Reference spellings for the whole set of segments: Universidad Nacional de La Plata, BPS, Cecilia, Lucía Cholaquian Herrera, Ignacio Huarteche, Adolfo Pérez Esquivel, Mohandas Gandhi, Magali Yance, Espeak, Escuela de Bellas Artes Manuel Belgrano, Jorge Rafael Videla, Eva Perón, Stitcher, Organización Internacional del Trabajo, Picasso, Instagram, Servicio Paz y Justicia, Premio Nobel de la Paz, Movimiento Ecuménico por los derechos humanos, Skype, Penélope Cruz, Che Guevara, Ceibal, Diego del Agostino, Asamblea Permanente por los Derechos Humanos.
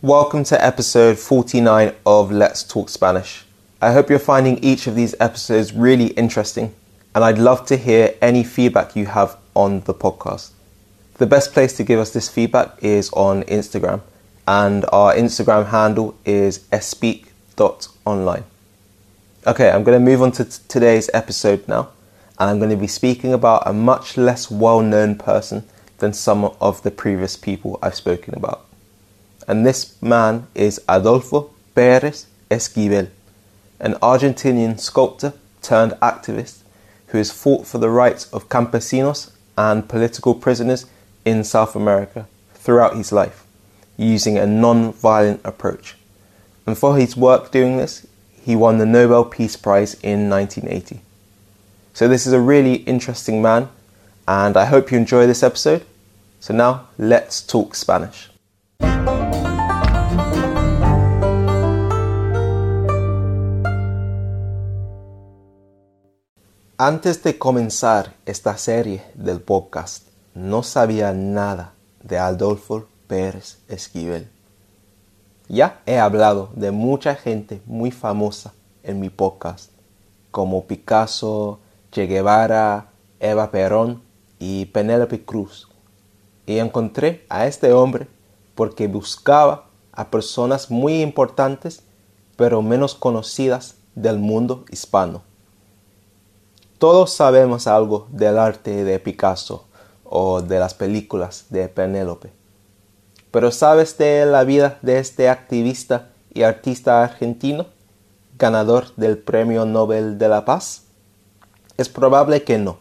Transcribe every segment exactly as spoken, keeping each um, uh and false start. Welcome to episode forty-nine of Let's Talk Spanish. I hope you're finding each of these episodes really interesting, and I'd love to hear any feedback you have on the podcast. The best place to give us this feedback is on Instagram, and our Instagram handle is espeak punto online. Okay, I'm going to move on to t- today's episode now, and I'm going to be speaking about a much less well-known person than some of the previous people I've spoken about. And this man is Adolfo Pérez Esquivel, an Argentinian sculptor turned activist who has fought for the rights of campesinos and political prisoners in South America throughout his life, using a non-violent approach. And for his work doing this, he won the Nobel Peace Prize in nineteen eighty. So this is a really interesting man, and I hope you enjoy this episode. So now, let's talk Spanish. Antes de comenzar esta serie del podcast, no sabía nada de Adolfo Pérez Esquivel. Ya he hablado de mucha gente muy famosa en mi podcast, como Picasso, Che Guevara, Eva Perón y Penélope Cruz. Y encontré a este hombre porque buscaba a personas muy importantes, pero menos conocidas del mundo hispano. Todos sabemos algo del arte de Picasso o de las películas de Penélope. Pero ¿sabes de la vida de este activista y artista argentino, ganador del Premio Nobel de la Paz? Es probable que no.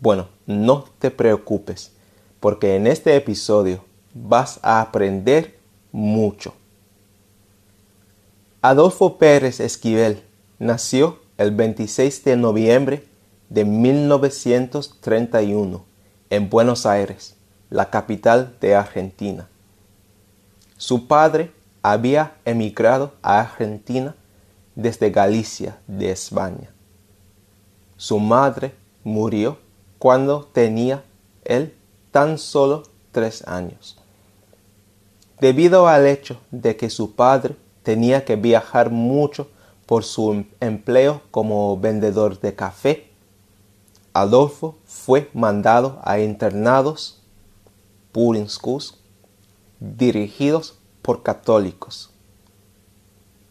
Bueno, no te preocupes, porque en este episodio vas a aprender mucho. Adolfo Pérez Esquivel nació el veintiséis de noviembre de mil novecientos treinta y uno en Buenos Aires, la capital de Argentina. Su padre había emigrado a Argentina desde Galicia, de España. Su madre murió cuando tenía él tan solo tres años. Debido al hecho de que su padre tenía que viajar mucho por su empleo como vendedor de café, Adolfo fue mandado a internados, boarding schools, dirigidos por católicos.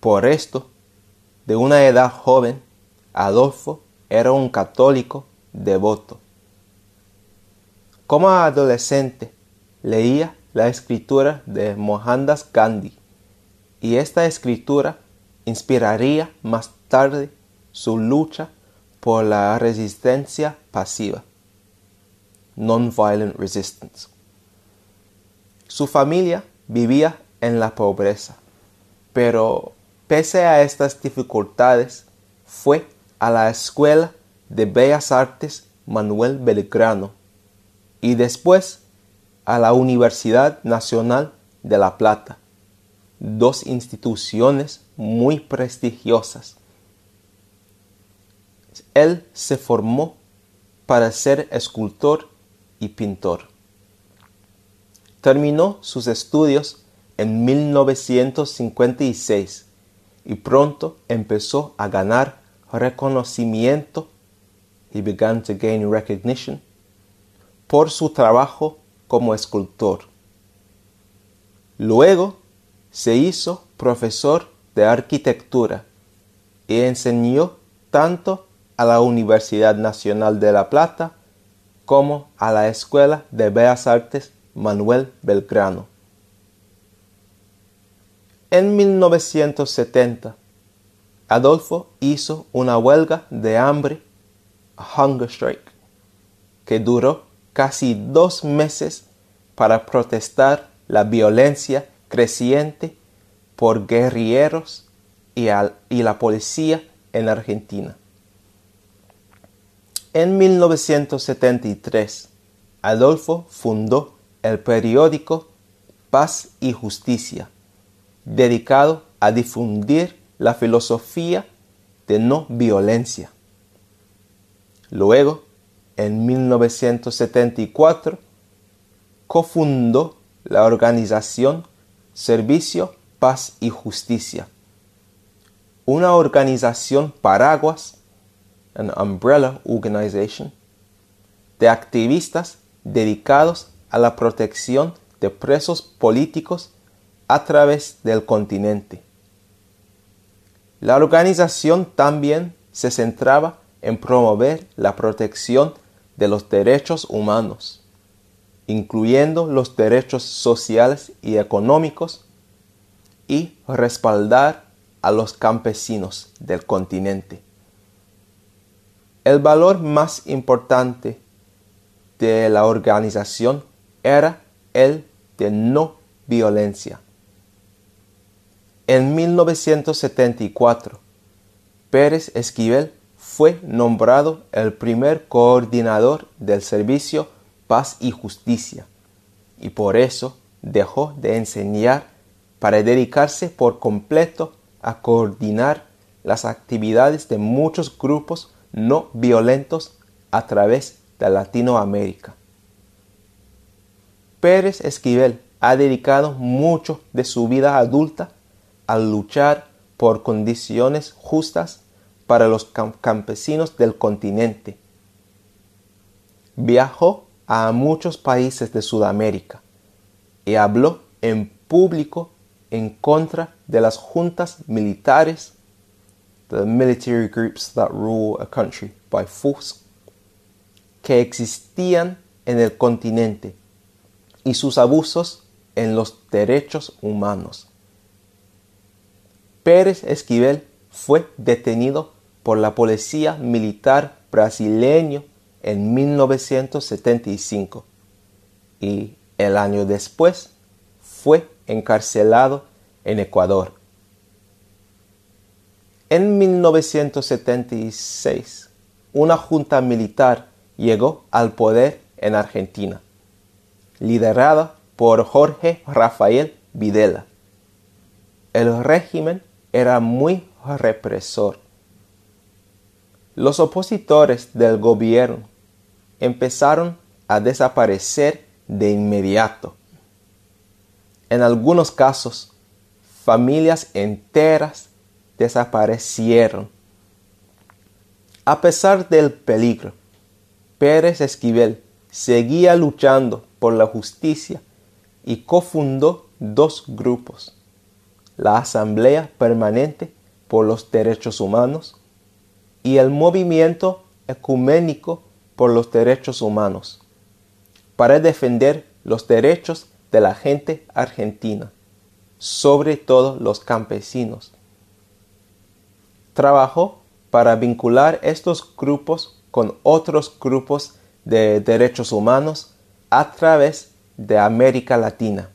Por esto, de una edad joven, Adolfo era un católico devoto. Como adolescente, leía la escritura de Mohandas Gandhi, y esta escritura inspiraría más tarde su lucha por la resistencia pasiva, non-violent resistance. Su familia vivía en la pobreza, pero pese a estas dificultades, fue a la Escuela de Bellas Artes Manuel Belgrano y después a la Universidad Nacional de La Plata, dos instituciones muy prestigiosas. Él se formó para ser escultor y pintor. Terminó sus estudios en mil novecientos cincuenta y seis y pronto empezó a ganar reconocimiento. He began to gain recognition por su trabajo como escultor. Luego se hizo profesor de arquitectura y enseñó tanto a la Universidad Nacional de La Plata como a la Escuela de Bellas Artes Manuel Belgrano. En mil novecientos setenta, Adolfo hizo una huelga de hambre, a hunger strike, que duró casi dos meses para protestar la violencia creciente por guerrilleros y, al, y la policía en Argentina. En mil novecientos setenta y tres, Adolfo fundó el periódico Paz y Justicia, dedicado a difundir la filosofía de no violencia. Luego, en mil novecientos setenta y cuatro, cofundó la organización Servicio Paz y Justicia, una organización paraguas, an umbrella organization, de activistas dedicados a la protección de presos políticos a través del continente. La organización también se centraba en promover la protección de los derechos humanos, incluyendo los derechos sociales y económicos, y respaldar a los campesinos del continente. El valor más importante de la organización era el de no violencia. En mil novecientos setenta y cuatro, Pérez Esquivel fue nombrado el primer coordinador del Servicio Paz y Justicia, y por eso dejó de enseñar para dedicarse por completo a coordinar las actividades de muchos grupos no violentos a través de Latinoamérica. Pérez Esquivel ha dedicado mucho de su vida adulta a luchar por condiciones justas para los campesinos del continente. Viajó a muchos países de Sudamérica y habló en público en contra de las juntas militares, the military groups that rule a country by force, que existían en el continente y sus abusos en los derechos humanos. Pérez Esquivel fue detenido por la policía militar brasileño en mil novecientos setenta y cinco y el año después fue encarcelado en Ecuador. En mil novecientos setenta y seis, una junta militar llegó al poder en Argentina, liderada por Jorge Rafael Videla. El régimen era muy represor. Los opositores del gobierno empezaron a desaparecer de inmediato. En algunos casos, familias enteras desaparecieron. A pesar del peligro, Pérez Esquivel seguía luchando por la justicia y cofundó dos grupos: la Asamblea Permanente por los Derechos Humanos y el Movimiento Ecuménico por los Derechos Humanos, para defender los derechos de la gente argentina, sobre todo los campesinos. Trabajó para vincular estos grupos con otros grupos de derechos humanos a través de América Latina.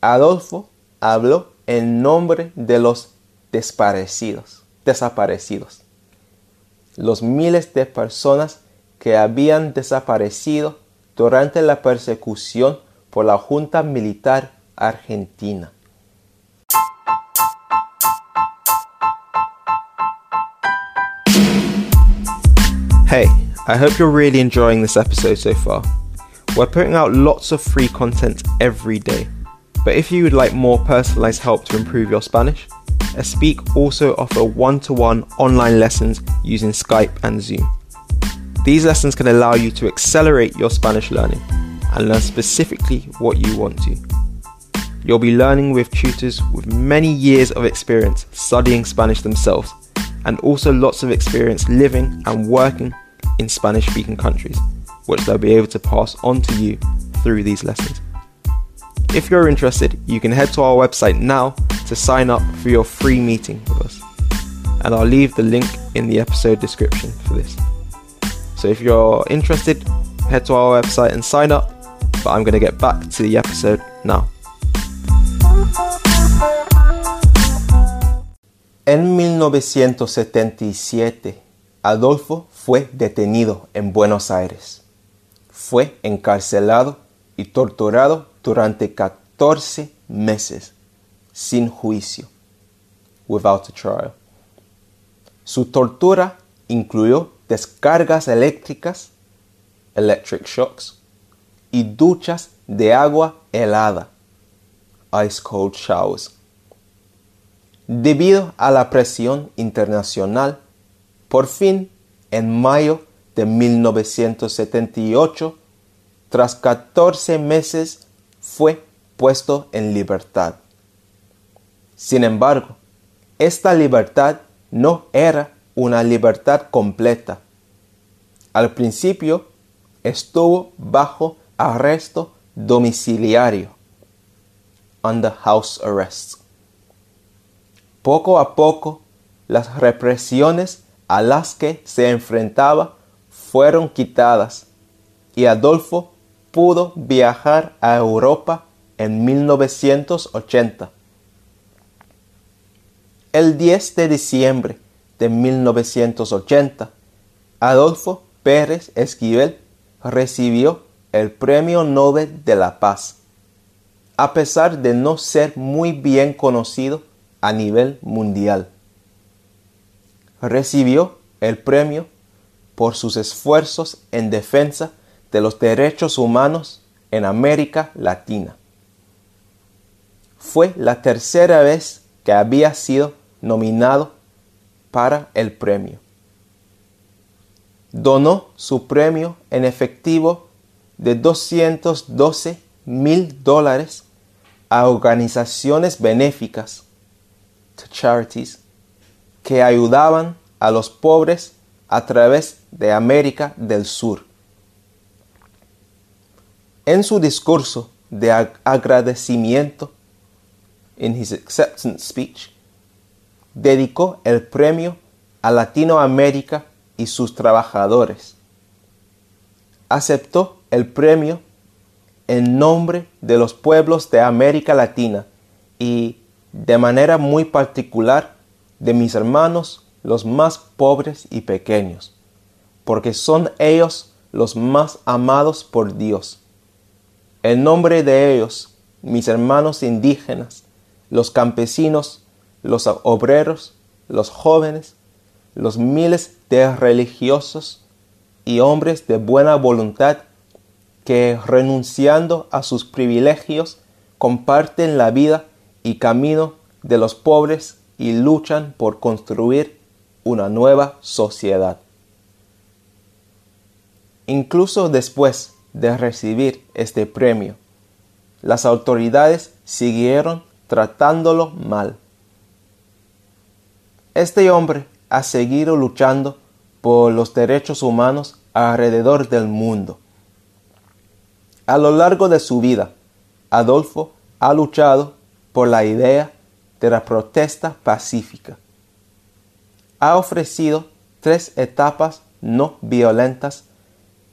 Adolfo habló en nombre de los desaparecidos, desaparecidos, los miles de personas que habían desaparecido durante la persecución por la Junta Militar Argentina. Hey, I hope you're really enjoying this episode so far. We're putting out lots of free content every day, but if you would like more personalized help to improve your Spanish, Espeak also offer one-to-one online lessons using Skype and Zoom. These lessons can allow you to accelerate your Spanish learning and learn specifically what you want to. You'll be learning with tutors with many years of experience studying Spanish themselves and also lots of experience living and working in Spanish-speaking countries, which they'll be able to pass on to you through these lessons. If you're interested, you can head to our website now to sign up for your free meeting with us, and I'll leave the link in the episode description for this. So if you're interested, head to our website and sign up, but I'm going to get back to the episode now. En mil novecientos setenta y siete, Adolfo fue detenido en Buenos Aires. Fue encarcelado y torturado durante catorce meses, sin juicio, without a trial. Su tortura incluyó descargas eléctricas, electric shocks, y duchas de agua helada Ice Cold Showers. Debido a la presión internacional, por fin, en mayo de mil novecientos setenta y ocho, tras catorce meses, fue puesto en libertad. Sin embargo, esta libertad no era una libertad completa. Al principio, estuvo bajo arresto domiciliario, under house arrest. Poco a poco, las represiones a las que se enfrentaba fueron quitadas y Adolfo pudo viajar a Europa en mil novecientos ochenta. El diez de diciembre de mil novecientos ochenta, Adolfo Pérez Esquivel recibió el Premio Nobel de la Paz, a pesar de no ser muy bien conocido a nivel mundial. Recibió el premio por sus esfuerzos en defensa de los derechos humanos en América Latina. Fue la tercera vez que había sido nominado para el premio. Donó su premio en efectivo de doscientos doce mil dólares a organizaciones benéficas, to charities, que ayudaban a los pobres a través de América del Sur. En su discurso de ag- agradecimiento, in his acceptance speech, dedicó el premio a Latinoamérica y sus trabajadores. Aceptó el premio en nombre de los pueblos de América Latina y, de manera muy particular, de mis hermanos, los más pobres y pequeños, porque son ellos los más amados por Dios. En nombre de ellos, mis hermanos indígenas, los campesinos, los obreros, los jóvenes, los miles de religiosos y hombres de buena voluntad que, renunciando a sus privilegios, comparten la vida y camino de los pobres y luchan por construir una nueva sociedad. Incluso después de recibir este premio, las autoridades siguieron tratándolo mal. Este hombre ha seguido luchando por los derechos humanos alrededor del mundo. A lo largo de su vida, Adolfo ha luchado por la idea de la protesta pacífica. Ha ofrecido tres etapas no violentas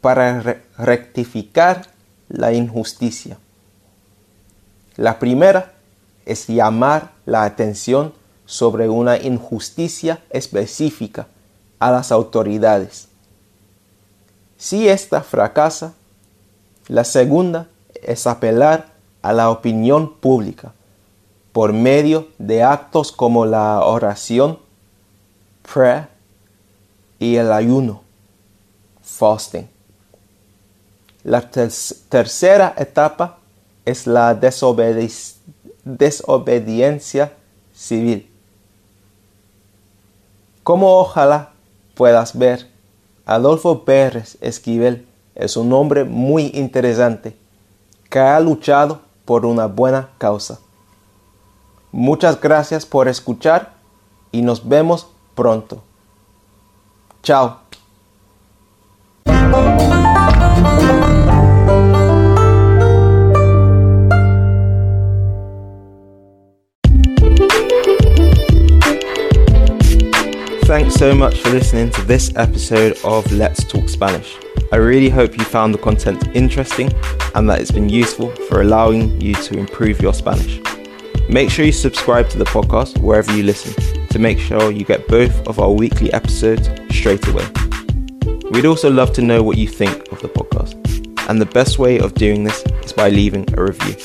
para re- rectificar la injusticia. La primera es llamar la atención sobre una injusticia específica a las autoridades. Si esta fracasa, la segunda es apelar a la opinión pública por medio de actos como la oración, prayer, y el ayuno, fasting. La ter- tercera etapa es la desobedi- desobediencia civil. Como ojalá puedas ver, Adolfo Pérez Esquivel es un hombre muy interesante que ha luchado por una buena causa. Muchas gracias por escuchar y nos vemos pronto. Chao. Thanks so much for listening to this episode of Let's Talk Spanish. I really hope you found the content interesting and that it's been useful for allowing you to improve your Spanish. Make sure you subscribe to the podcast wherever you listen to make sure you get both of our weekly episodes straight away. We'd also love to know what you think of the podcast, and the best way of doing this is by leaving a review.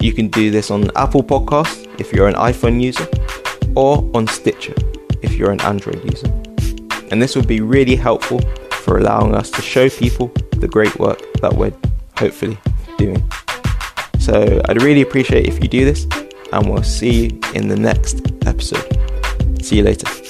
You can do this on Apple Podcasts if you're an iPhone user, or on Stitcher if you're an Android user. And this would be really helpful for allowing us to show people the great work that we're hopefully doing. So I'd really appreciate if you do this, and we'll see you in the next episode. See you later.